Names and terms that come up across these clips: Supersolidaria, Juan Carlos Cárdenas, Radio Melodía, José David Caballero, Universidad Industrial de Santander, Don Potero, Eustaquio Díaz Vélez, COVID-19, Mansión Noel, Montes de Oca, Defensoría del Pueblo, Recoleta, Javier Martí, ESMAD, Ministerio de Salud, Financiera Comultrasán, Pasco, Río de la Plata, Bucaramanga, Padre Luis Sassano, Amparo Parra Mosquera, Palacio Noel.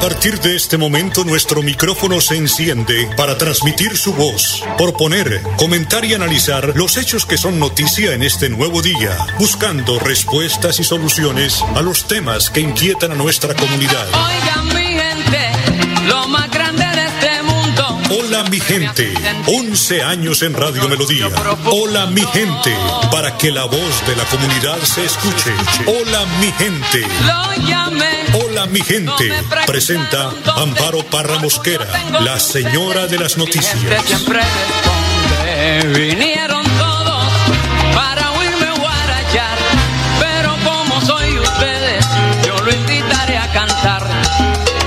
A partir de este momento nuestro micrófono se enciende para transmitir su voz, proponer, comentar y analizar los hechos que son noticia en este nuevo día, buscando respuestas y soluciones a los temas que inquietan a nuestra comunidad. Oigan mi gente, lo más grande de este mundo. Hola mi gente, 11 años en Radio Melodía. Hola mi gente, para que la voz de la comunidad se escuche. Hola mi gente. Lo llamé. Hola mi gente, presenta Amparo Parra Mosquera, la señora de las noticias. Vinieron todos para huirme guarachar, pero como soy ustedes, yo lo invitaré a cantar.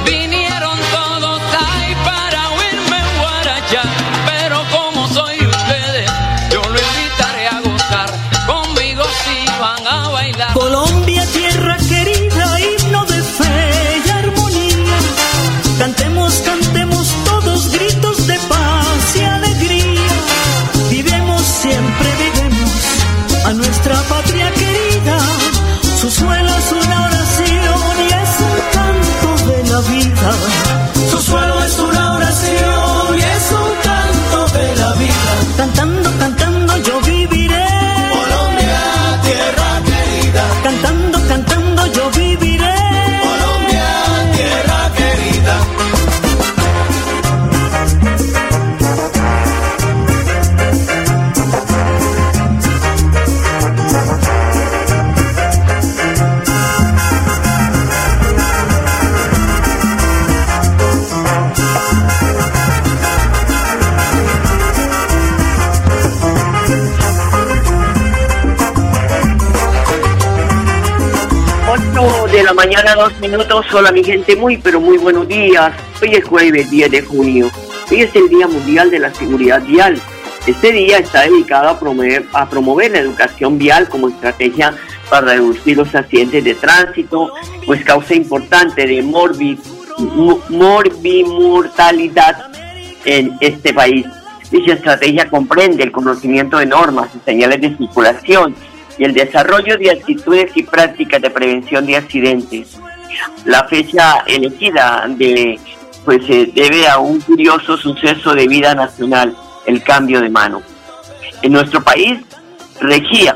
Vinieron todos ahí para huirme guarachar, pero como soy ustedes, yo lo invitaré a gozar. Conmigo sí van a bailar. Colombia, tierra querida, himno de fe y armonía. Cantemos, cantemos todos gritos de paz y alegría. Vivemos, siempre vivemos a nuestra patria querida. Su suelo es una oración y es un canto de la vida. Su suelo es una oración y es un canto de la vida. Cantando, cantando yo viviré. Colombia, tierra querida. Cantando, cantando yo viviré. Colombia, tierra querida. De la mañana, 2 minutos. Hola mi gente, muy pero muy buenos días. Hoy es jueves 10 de junio. Hoy es el Día Mundial de la Seguridad Vial. Este día está dedicado a promover la educación vial como estrategia para reducir los accidentes de tránsito, pues causa importante de morbimortalidad en este país. Dicha estrategia comprende el conocimiento de normas y señales de circulación y el desarrollo de actitudes y prácticas de prevención de accidentes. La fecha elegida se debe a un curioso suceso de vida nacional, el cambio de mano. En nuestro país regía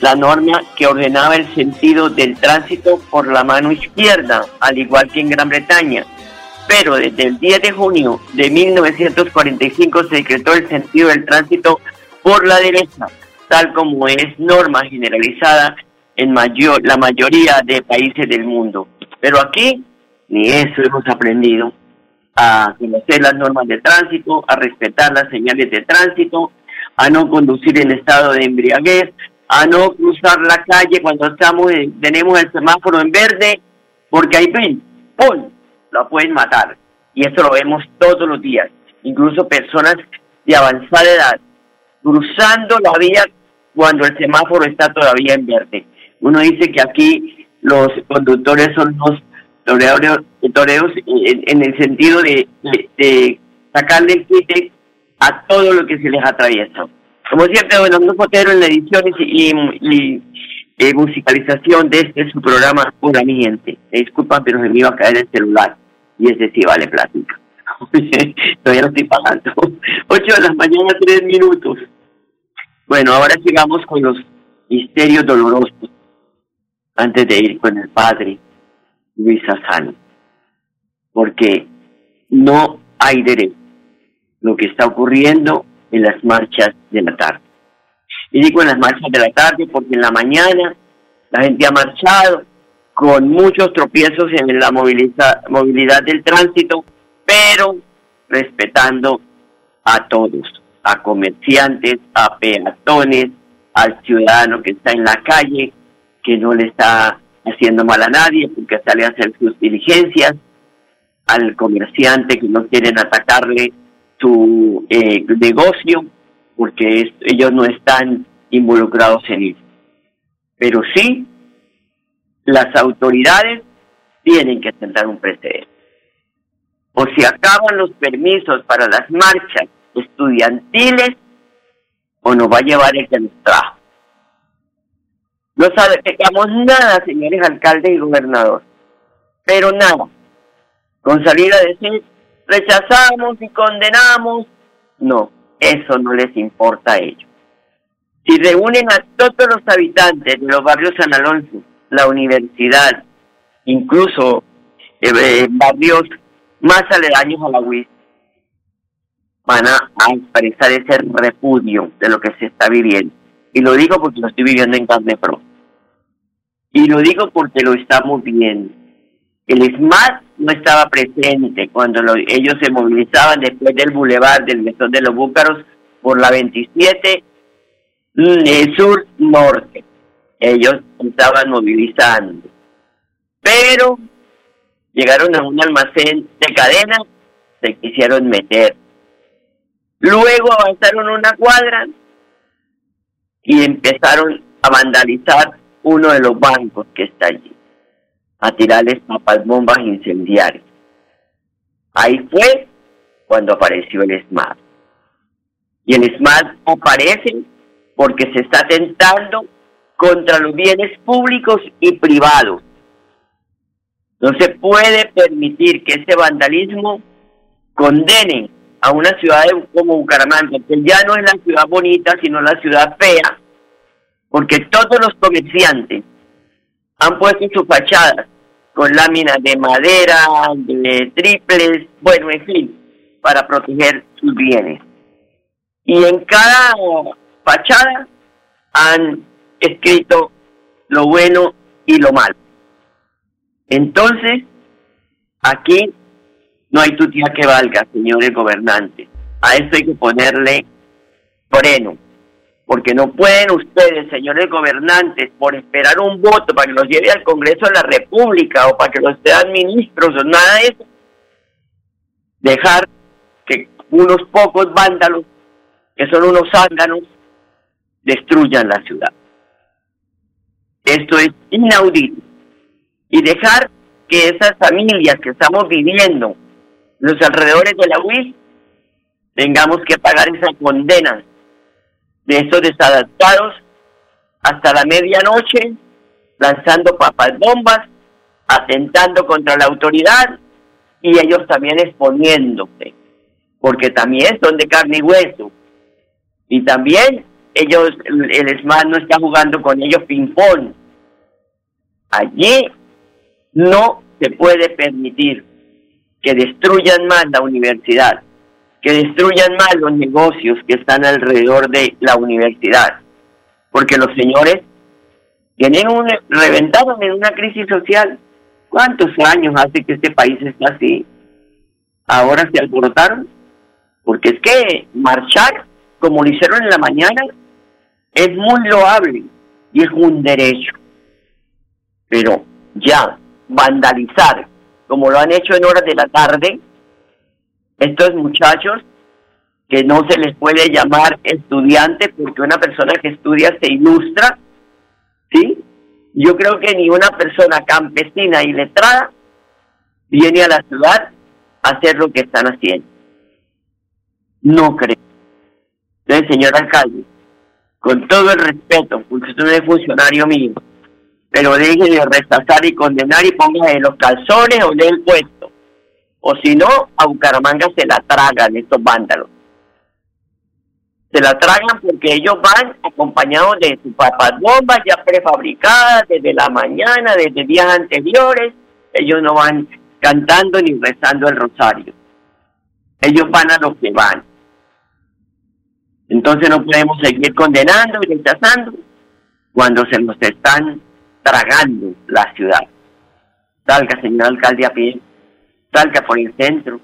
la norma que ordenaba el sentido del tránsito por la mano izquierda, al igual que en Gran Bretaña. Pero desde el 10 de junio de 1945 se decretó el sentido del tránsito por la derecha, tal como es norma generalizada en la mayoría de países del mundo. Pero aquí, ni eso hemos aprendido, a conocer las normas de tránsito, a respetar las señales de tránsito, a no conducir en estado de embriaguez, a no cruzar la calle cuando tenemos el semáforo en verde, porque ahí ven, ¡pum!, la pueden matar. Y esto lo vemos todos los días, incluso personas de avanzada edad, cruzando la vía cuando el semáforo está todavía en verde. Uno dice que aquí los conductores son los toreros en el sentido de sacarle el quite a todo lo que se les atraviesa. Como siempre, Don Potero en la edición y musicalización de su programa. Hola mi gente, disculpa, pero se me iba a caer el celular y ese sí vale plática. Todavía lo estoy pagando. 8 de la mañana, 3 minutos. Bueno, ahora llegamos con los misterios dolorosos antes de ir con el padre Luis Sassano, porque no hay derecho lo que está ocurriendo en las marchas de la tarde. Y digo en las marchas de la tarde porque en la mañana la gente ha marchado con muchos tropiezos en la movilidad del tránsito, pero respetando a todos, a comerciantes, a peatones, al ciudadano que está en la calle, que no le está haciendo mal a nadie porque sale a hacer sus diligencias, al comerciante que no quieren atacarle su negocio porque ellos no están involucrados en eso. Pero sí, las autoridades tienen que sentar un precedente. O se acaban los permisos para las marchas estudiantiles, o nos va a llevar el que nos trajo. No sabemos nada, señores alcaldes y gobernadores, pero nada, con salir a decir rechazamos y condenamos. No, eso no les importa a ellos. Si reúnen a todos los habitantes de los barrios San Alonso, la universidad, incluso barrios más aledaños a la UIS, van a expresar ese repudio de lo que se está viviendo. Y lo digo porque lo estoy viviendo en carne propia. Y lo digo porque lo estamos viendo. El ESMAD no estaba presente cuando ellos se movilizaban después del bulevar del mesón de los Búcaros por la 27 sur-norte. Ellos estaban movilizando. Pero llegaron a un almacén de cadena, se quisieron meter. Luego avanzaron una cuadra y empezaron a vandalizar uno de los bancos que está allí, a tirarles papas bombas incendiarias. Ahí fue cuando apareció el ESMAD. Y el ESMAD aparece porque se está atentando contra los bienes públicos y privados. No se puede permitir que ese vandalismo condene a una ciudad como Bucaramanga, que ya no es la ciudad bonita, sino la ciudad fea, porque todos los comerciantes han puesto sus fachadas con láminas de madera, de triples, bueno, en fin, para proteger sus bienes. Y en cada fachada han escrito lo bueno y lo malo. Entonces, aquí no hay tutía que valga, señores gobernantes. A esto hay que ponerle freno, porque no pueden ustedes, señores gobernantes, por esperar un voto para que los lleve al Congreso de la República o para que los sean ministros o nada de eso, dejar que unos pocos vándalos, que son unos zánganos, destruyan la ciudad. Esto es inaudito. Y dejar que esas familias que estamos viviendo los alrededores de la UIS tengamos que pagar esa condena de esos desadaptados hasta la medianoche, lanzando papas bombas, atentando contra la autoridad y ellos también exponiéndose, porque también son de carne y hueso. Y también ellos, el ESMAD no está jugando con ellos ping-pong. Allí no se puede permitir que destruyan más la universidad, que destruyan más los negocios que están alrededor de la universidad, porque los señores tienen reventaron en una crisis social. ¿Cuántos años hace que este país está así? Ahora se alborotaron, porque es que marchar, como lo hicieron en la mañana, es muy loable y es un derecho, pero ya vandalizar, como lo han hecho en horas de la tarde, estos muchachos, que no se les puede llamar estudiantes, porque una persona que estudia se ilustra, ¿sí? Yo creo que ni una persona campesina y letrada viene a la ciudad a hacer lo que están haciendo. No creo. Entonces, señor alcalde, con todo el respeto, porque usted no es funcionario mío, pero deje de rechazar y condenar y póngase los calzones o lee el puesto. O si no, a Bucaramanga se la tragan estos vándalos. Se la tragan porque ellos van acompañados de sus papas bombas ya prefabricadas desde la mañana, desde días anteriores. Ellos no van cantando ni rezando el rosario. Ellos van a lo que van. Entonces no podemos seguir condenando y rechazando cuando se nos están tragando la ciudad. Salga, señor alcalde, a pie, salga por el centro.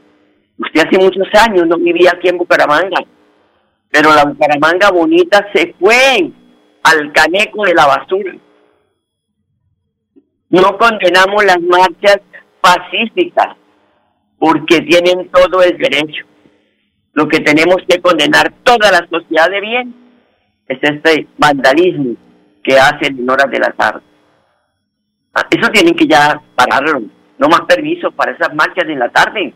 Usted hace muchos años no vivía aquí en Bucaramanga, pero la Bucaramanga bonita se fue al caneco de la basura. No condenamos las marchas pacíficas, porque tienen todo el derecho. Lo que tenemos que condenar toda la sociedad de bien es este vandalismo que hacen en horas de la tarde. Eso tienen que ya pararlo. No más permisos para esas marchas en la tarde.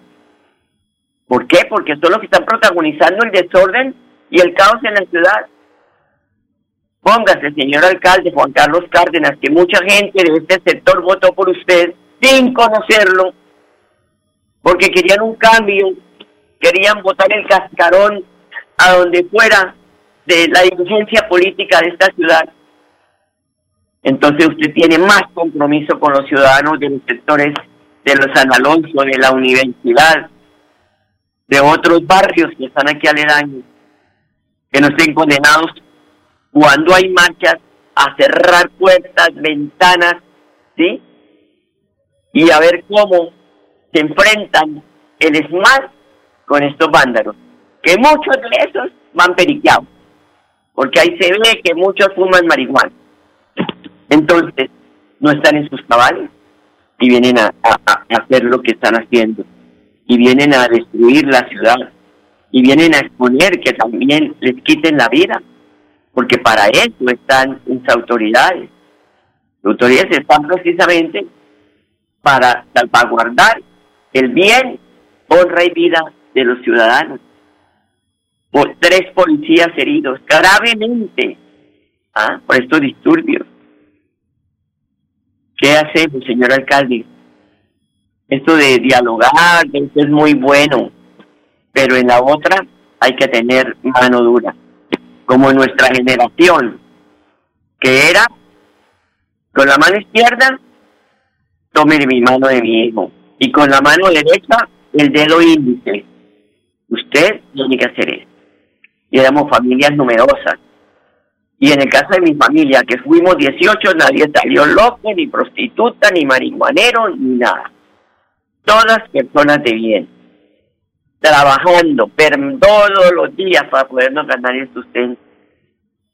¿Por qué? Porque son los que están protagonizando el desorden y el caos en la ciudad. Póngase, señor alcalde Juan Carlos Cárdenas, que mucha gente de este sector votó por usted sin conocerlo. porque querían un cambio, querían botar el cascarón a donde fuera de la dirigencia política de esta ciudad. Entonces usted tiene más compromiso con los ciudadanos de los sectores de los San Alonso, de la universidad, de otros barrios que están aquí aledaños, que no estén condenados cuando hay marchas a cerrar puertas, ventanas, ¿sí? Y a ver cómo se enfrentan el ESMAD con estos vándalos, que muchos de esos van periqueados, porque ahí se ve que muchos fuman marihuana. Entonces, no están en sus cabales y vienen a hacer lo que están haciendo, y vienen a destruir la ciudad, y vienen a exponer que también les quiten la vida, porque para eso están las autoridades. Las autoridades están precisamente para salvaguardar el bien, honra y vida de los ciudadanos. Por 3 policías heridos gravemente por estos disturbios. ¿Qué hacemos, señor alcalde? Esto de dialogar, esto es muy bueno, pero en la otra hay que tener mano dura, como en nuestra generación, que era, con la mano izquierda, tome mi mano de mi hijo, y con la mano derecha, el dedo índice. Usted tiene que hacer eso. Y éramos familias numerosas. Y en el caso de mi familia, que fuimos 18, nadie salió loco, ni prostituta, ni marihuanero, ni nada. Todas personas de bien, trabajando todos los días para podernos ganar el sustento,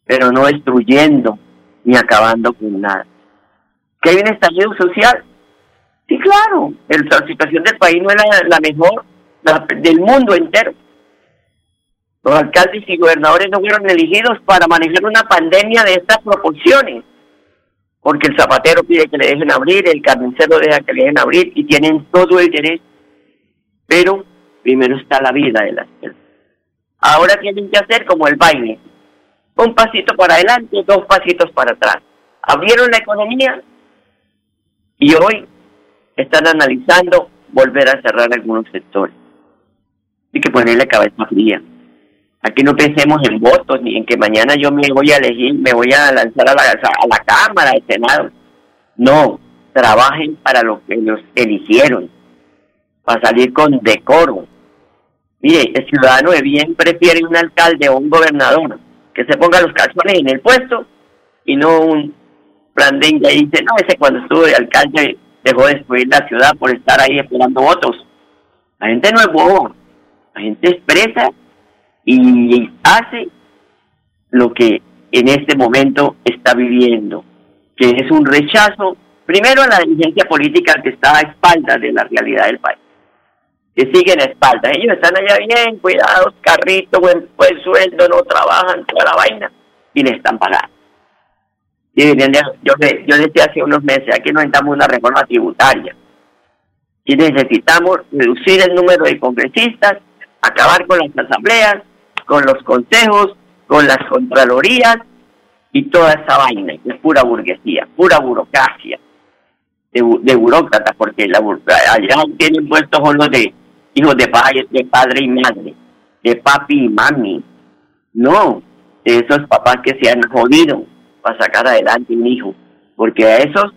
pero no destruyendo ni acabando con nada. ¿Que hay un estallido social? Sí, claro, la situación del país no es la mejor del mundo entero. Los alcaldes y gobernadores no fueron elegidos para manejar una pandemia de estas proporciones, porque el zapatero pide que le dejen abrir, el carnicero deja que le dejen abrir, y tienen todo el derecho, pero primero está la vida de las personas. Ahora tienen que hacer como el baile, un pasito para adelante, 2 pasitos para atrás. Abrieron la economía y hoy están analizando volver a cerrar algunos sectores. Hay que ponerle cabeza fría. Aquí no pensemos en votos, ni en que mañana yo me voy a elegir, me voy a lanzar a la Cámara, al Senado. No, trabajen para lo que los eligieron, para salir con decoro. Mire, el ciudadano de bien prefiere un alcalde o un gobernador que se ponga los calzones en el puesto y no un blandengue y dice, no, ese cuando estuvo de alcalde dejó de destruir la ciudad por estar ahí esperando votos. La gente no es boba, la gente expresa y hace lo que en este momento está viviendo, que es un rechazo, primero a la dirigencia política que está a espaldas de la realidad del país, que siguen a espaldas. Ellos están allá bien, cuidados, carritos, buen sueldo, no trabajan, toda la vaina, y les están pagando. Yo decía hace unos meses, aquí necesitamos una reforma tributaria, y necesitamos reducir el número de congresistas, acabar con las asambleas, con los consejos, con las contralorías y toda esa vaina, que es pura burguesía, pura burocracia de burócratas, porque allá tienen puestos son los de hijos de padre y madre, de papi y mami, no de esos papás que se han jodido para sacar adelante un hijo, porque a esos,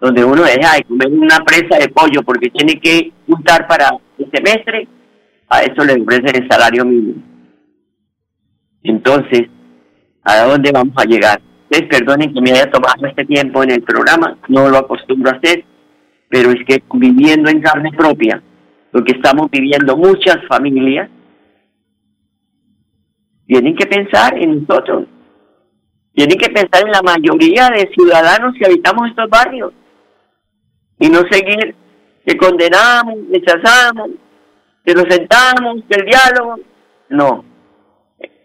donde uno deja de comer una presa de pollo porque tiene que juntar para el semestre, a eso les ofrecen el salario mínimo. Entonces, ¿a dónde vamos a llegar? Ustedes perdonen que me haya tomado este tiempo en el programa, no lo acostumbro a hacer, pero es que viviendo en carne propia, lo que estamos viviendo muchas familias, tienen que pensar en nosotros, tienen que pensar en la mayoría de ciudadanos que habitamos estos barrios, y no seguir que condenamos, rechazamos, que nos sentamos, que el diálogo, no.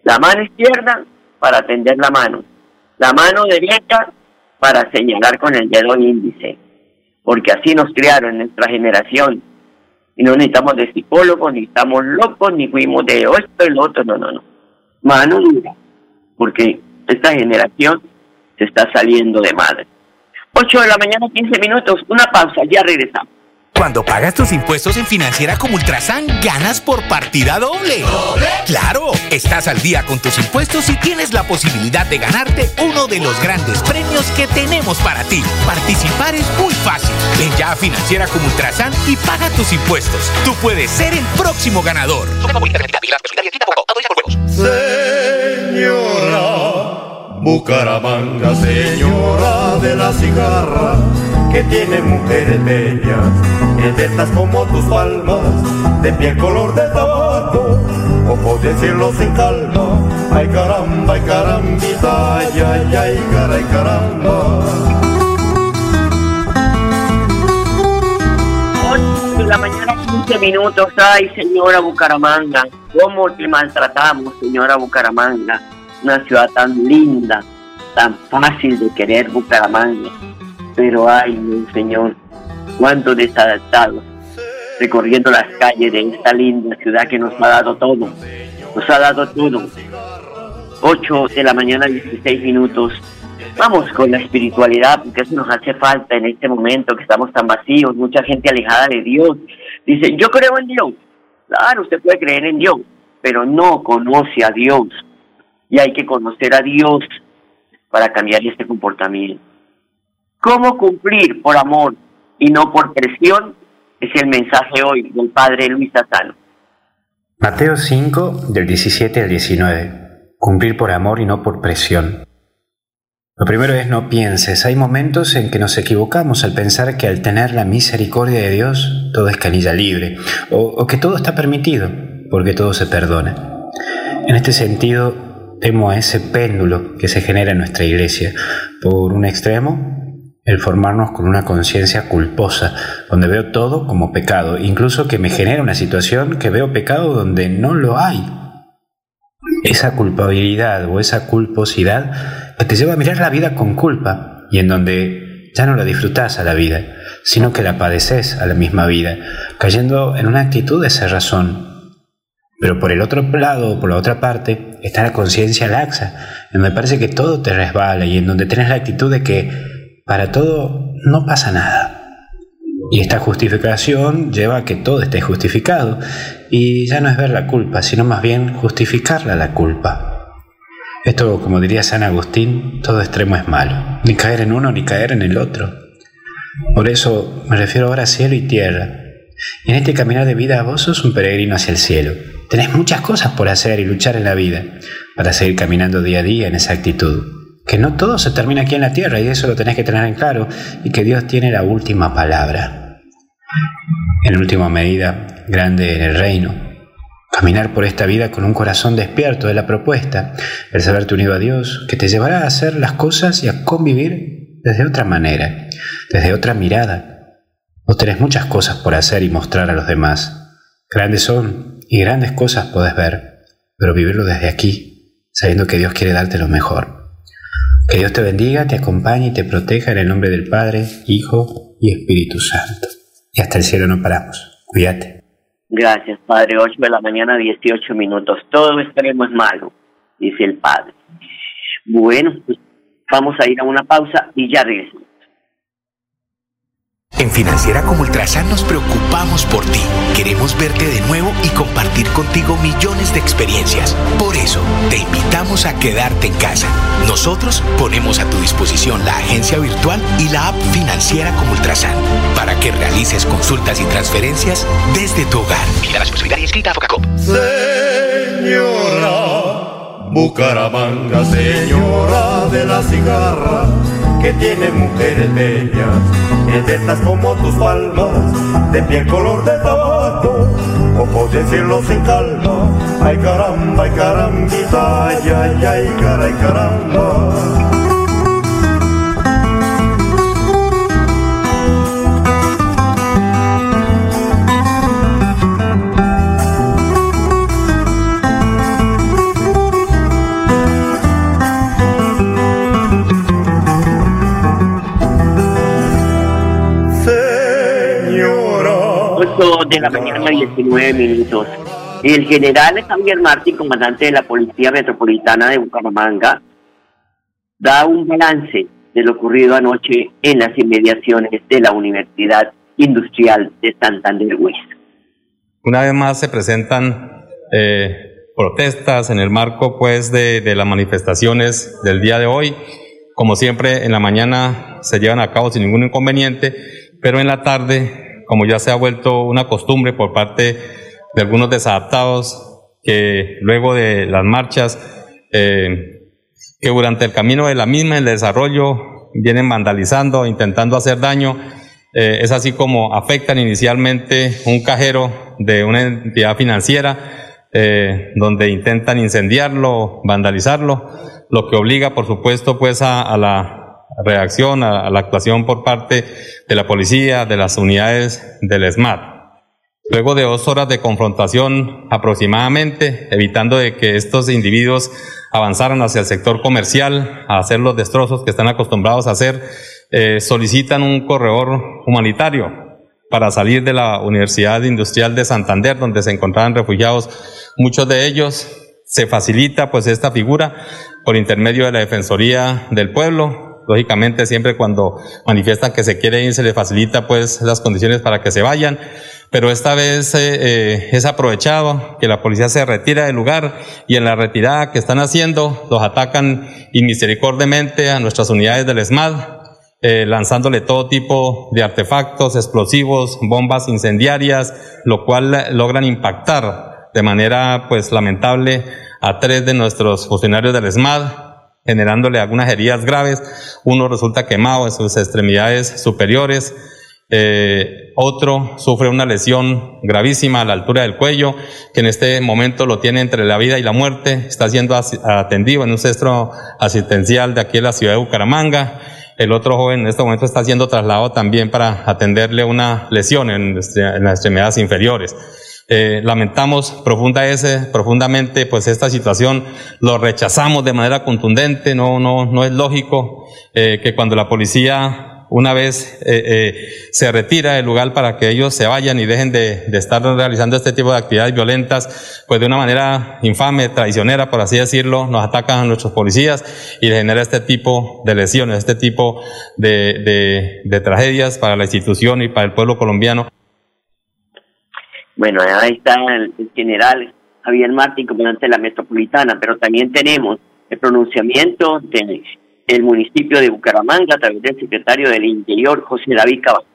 La mano izquierda para tender la mano, la mano derecha para señalar con el dedo índice, porque así nos criaron en nuestra generación, y no necesitamos de psicólogos, ni estamos locos, ni fuimos de esto y lo otro, no, mano dura, porque esta generación se está saliendo de madre. 8 de la mañana, 15 minutos, una pausa, ya regresamos. Cuando pagas tus impuestos en Financiera Comultrasán, ganas por partida doble. ¿Doble? ¡Claro! Estás al día con tus impuestos y tienes la posibilidad de ganarte uno de los grandes premios que tenemos para ti. Participar es muy fácil. Ven ya a Financiera Comultrasán y paga tus impuestos. Tú puedes ser el próximo ganador. Señora Bucaramanga, señora de la cigarra, que tiene mujeres bellas, es de estas como tus palmas, de piel color de tabaco, ojos de cielo sin calma. Ay carambita, ay, ay, ay, caray, caramba. 8:15 a.m, ay señora Bucaramanga, cómo te maltratamos, señora Bucaramanga, una ciudad tan linda, tan fácil de querer, Bucaramanga. Pero ay, mi señor, cuántos desadaptados recorriendo las calles de esta linda ciudad que nos ha dado todo, nos ha dado todo. 8:16 a.m. Vamos con la espiritualidad, porque eso nos hace falta en este momento que estamos tan vacíos, mucha gente alejada de Dios. Dice, yo creo en Dios. Claro, usted puede creer en Dios, pero no conoce a Dios. Y hay que conocer a Dios para cambiar este comportamiento. ¿Cómo cumplir por amor y no por presión? Es el mensaje hoy del Padre Luis Sassano. Mateo 5, del 17 al 19. Cumplir por amor y no por presión. Lo primero es no pienses. Hay momentos en que nos equivocamos al pensar que al tener la misericordia de Dios, todo es canilla libre, o que todo está permitido, porque todo se perdona. En este sentido, temo a ese péndulo que se genera en nuestra iglesia. Por un extremo, el formarnos con una conciencia culposa, donde veo todo como pecado, incluso que me genera una situación que veo pecado donde no lo hay. Esa culpabilidad o esa culposidad que te lleva a mirar la vida con culpa, y en donde ya no la disfrutás a la vida, sino que la padeces a la misma vida, cayendo en una actitud de cerrazón. Pero por el otro lado, por la otra parte, está la conciencia laxa, en donde parece que todo te resbala y en donde tenés la actitud de que para todo no pasa nada. Y esta justificación lleva a que todo esté justificado, y ya no es ver la culpa, sino más bien justificarla la culpa. Esto, como diría San Agustín, todo extremo es malo, ni caer en uno ni caer en el otro. Por eso me refiero ahora a cielo y tierra. En este caminar de vida vos sos un peregrino hacia el cielo. Tenés muchas cosas por hacer y luchar en la vida para seguir caminando día a día en esa actitud. Que no todo se termina aquí en la tierra, y eso lo tenés que tener en claro, y que Dios tiene la última palabra. En última medida, grande en el reino. Caminar por esta vida con un corazón despierto de la propuesta, el saberte unido a Dios, que te llevará a hacer las cosas y a convivir desde otra manera, desde otra mirada. Vos tenés muchas cosas por hacer y mostrar a los demás. Grandes son y grandes cosas podés ver, pero vivirlo desde aquí, sabiendo que Dios quiere darte lo mejor. Que Dios te bendiga, te acompañe y te proteja en el nombre del Padre, Hijo y Espíritu Santo. Y hasta el cielo no paramos. Cuídate. Gracias, Padre. 8:18 a.m. Todo extremo es malo, dice el Padre. Bueno, pues vamos a ir a una pausa y ya regresamos. En Financiera Comultrasán nos preocupamos por ti. Queremos verte de nuevo y compartir contigo millones de experiencias. Por eso, te invitamos a quedarte en casa. Nosotros ponemos a tu disposición la agencia virtual y la app Financiera Comultrasán para que realices consultas y transferencias desde tu hogar. Vigilada Supersolidaria inscrita a Focacop. Señora Bucaramanga, señora de la cigarra, que tiene mujeres bellas, es de estas como tus palmas, de piel color de tabaco, ojos de cielo sin calma. Ay carambita, ay, ay, ay, caray, caramba. 8:19 a.m. El general Javier Martí, comandante de la Policía Metropolitana de Bucaramanga, da un balance de lo ocurrido anoche en las inmediaciones de la Universidad Industrial de Santander, Huesca. Una vez más se presentan protestas en el marco pues de las manifestaciones del día de hoy. Como siempre, en la mañana se llevan a cabo sin ningún inconveniente, pero en la tarde, como ya se ha vuelto una costumbre por parte de algunos desadaptados, que luego de las marchas, que durante el camino de la misma, el desarrollo, vienen vandalizando, intentando hacer daño. Es así como afectan inicialmente un cajero de una entidad financiera, donde intentan incendiarlo, vandalizarlo, lo que obliga, por supuesto, pues a la reacción, a la actuación por parte de la policía, de las unidades del ESMAD. Luego de 2 horas de confrontación aproximadamente, evitando de que estos individuos avanzaran hacia el sector comercial a hacer los destrozos que están acostumbrados a hacer, solicitan un corredor humanitario para salir de la Universidad Industrial de Santander, donde se encontraban refugiados muchos de ellos. Se facilita pues esta figura por intermedio de la Defensoría del Pueblo. Lógicamente, siempre cuando manifiestan que se quiere ir, se les facilita pues las condiciones para que se vayan, pero esta vez es aprovechado que la policía se retira del lugar, y en la retirada que están haciendo los atacan inmisericordiamente a nuestras unidades del ESMAD, lanzándole todo tipo de artefactos, explosivos, bombas incendiarias, lo cual logran impactar de manera pues lamentable a 3 de nuestros funcionarios del ESMAD, generándole algunas heridas graves. Uno resulta quemado en sus extremidades superiores, otro sufre una lesión gravísima a la altura del cuello, que en este momento lo tiene entre la vida y la muerte. Está siendo atendido en un centro asistencial de aquí en la ciudad de Bucaramanga. El otro joven en este momento está siendo trasladado también para atenderle una lesión en las extremidades inferiores. Lamentamos profundamente pues esta situación, lo rechazamos de manera contundente. No es lógico que cuando la policía una vez se retira del lugar para que ellos se vayan y dejen de estar realizando este tipo de actividades violentas, pues de una manera infame, traicionera, por así decirlo, nos atacan a nuestros policías y les genera este tipo de lesiones, este tipo de tragedias para la institución y para el pueblo colombiano. Bueno, ahí está el general Javier Martí, comandante de la Metropolitana, pero también tenemos el pronunciamiento del municipio de Bucaramanga a través del secretario del Interior, José David Caballero.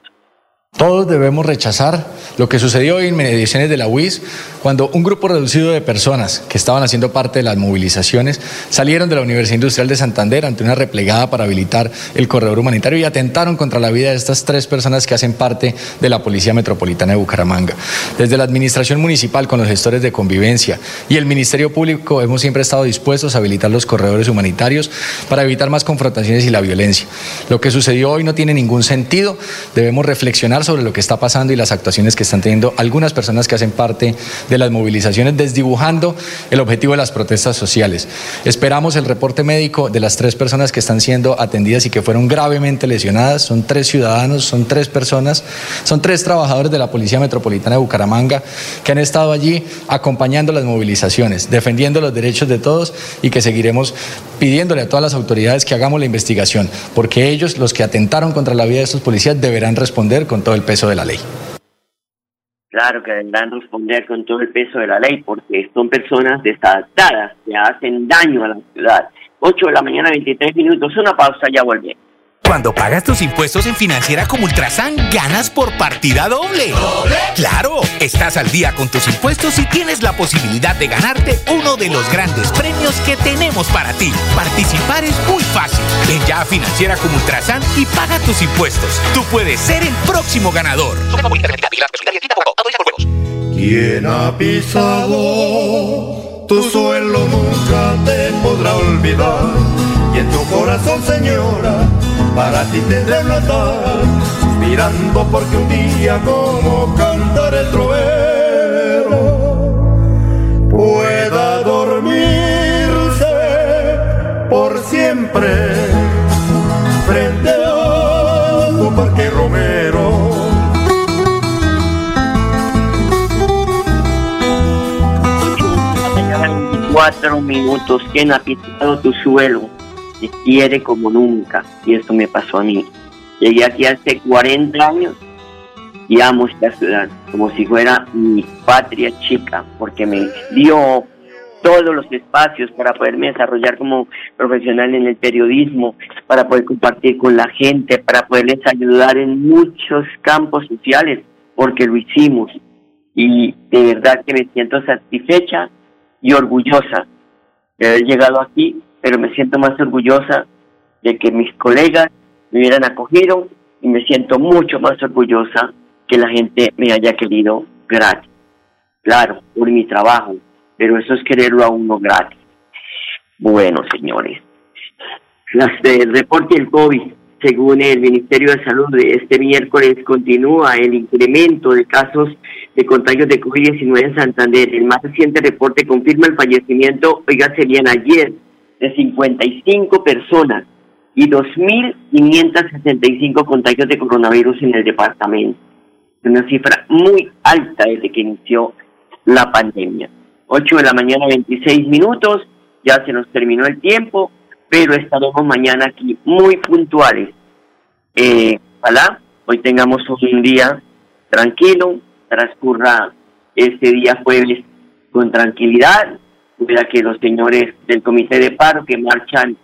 Todos debemos rechazar lo que sucedió hoy en mediaciones de la UIS, cuando un grupo reducido de personas que estaban haciendo parte de las movilizaciones salieron de la Universidad Industrial de Santander ante una replegada para habilitar el corredor humanitario y atentaron contra la vida de estas 3 personas que hacen parte de la Policía Metropolitana de Bucaramanga. Desde la administración municipal, con los gestores de convivencia y el Ministerio Público, hemos siempre estado dispuestos a habilitar los corredores humanitarios para evitar más confrontaciones y la violencia. Lo que sucedió hoy no tiene ningún sentido. Debemos reflexionar sobre lo que está pasando y las actuaciones que están teniendo algunas personas que hacen parte de las movilizaciones, desdibujando el objetivo de las protestas sociales. Esperamos el reporte médico de las 3 personas que están siendo atendidas y que fueron gravemente lesionadas. Son 3 ciudadanos, son 3 personas, son 3 trabajadores de la Policía Metropolitana de Bucaramanga que han estado allí acompañando las movilizaciones, defendiendo los derechos de todos, y que seguiremos pidiéndole a todas las autoridades que hagamos la investigación, porque ellos, los que atentaron contra la vida de estos policías, deberán responder con todo el peso de la ley. Claro que deberán responder con todo el peso de la ley, porque son personas desadaptadas, que hacen daño a la ciudad. 8:23 a.m, una pausa, ya volvemos. Cuando pagas tus impuestos en Financiera Comultrasán, ganas por partida doble. ¿Doble? ¡Claro! Estás al día con tus impuestos y tienes la posibilidad de ganarte uno de los grandes premios que tenemos para ti. Participar es muy fácil. Ven ya a Financiera Comultrasán y paga tus impuestos. Tú puedes ser el próximo ganador. Quien ha pisado tu suelo nunca te podrá olvidar. Y en tu corazón, señora, para ti te deblatar, mirando porque un día como cantar el trovero pueda dormirse por siempre frente a tu parque romero. En 4 minutos, quien ha pisado tu suelo te quiere como nunca, y esto me pasó a mí. Llegué aquí hace 40 años y amo esta ciudad como si fuera mi patria chica, porque me dio todos los espacios para poderme desarrollar como profesional en el periodismo, para poder compartir con la gente, para poderles ayudar en muchos campos sociales, porque lo hicimos. Y de verdad que me siento satisfecha y orgullosa de haber llegado aquí, pero me siento más orgullosa de que mis colegas me hubieran acogido, y me siento mucho más orgullosa que la gente me haya querido gratis. Claro, por mi trabajo, pero eso es quererlo a uno gratis. Bueno, señores, el reporte del COVID, según el Ministerio de Salud, de este miércoles continúa el incremento de casos de contagios de COVID-19 en Santander. El más reciente reporte confirma el fallecimiento, oiga, serían ayer, de 55 personas y 2.565 contagios de coronavirus en el departamento. Una cifra muy alta desde que inició la pandemia. 8 de la mañana, 26 minutos, ya se nos terminó el tiempo, pero estaremos mañana aquí muy puntuales. Ojalá hoy tengamos un día tranquilo, transcurra este día jueves con tranquilidad, para que los señores del comité de paro que marchan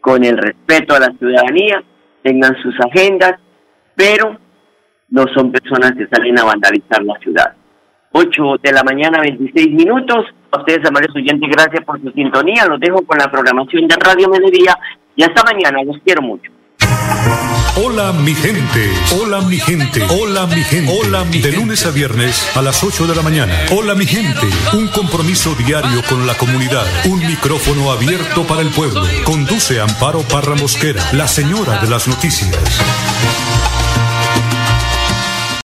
con el respeto a la ciudadanía tengan sus agendas, pero no son personas que salen a vandalizar la ciudad. 8 de la mañana, 26 minutos. A ustedes, amables oyentes, gracias por su sintonía. Los dejo con la programación de Radio Melodía. Y hasta mañana, los quiero mucho. Hola mi gente, hola mi gente, hola mi gente, hola mi gente. De lunes a viernes a las 8 de la mañana. Hola mi gente, un compromiso diario con la comunidad, un micrófono abierto para el pueblo. Conduce Amparo Parra Mosquera, la señora de las noticias.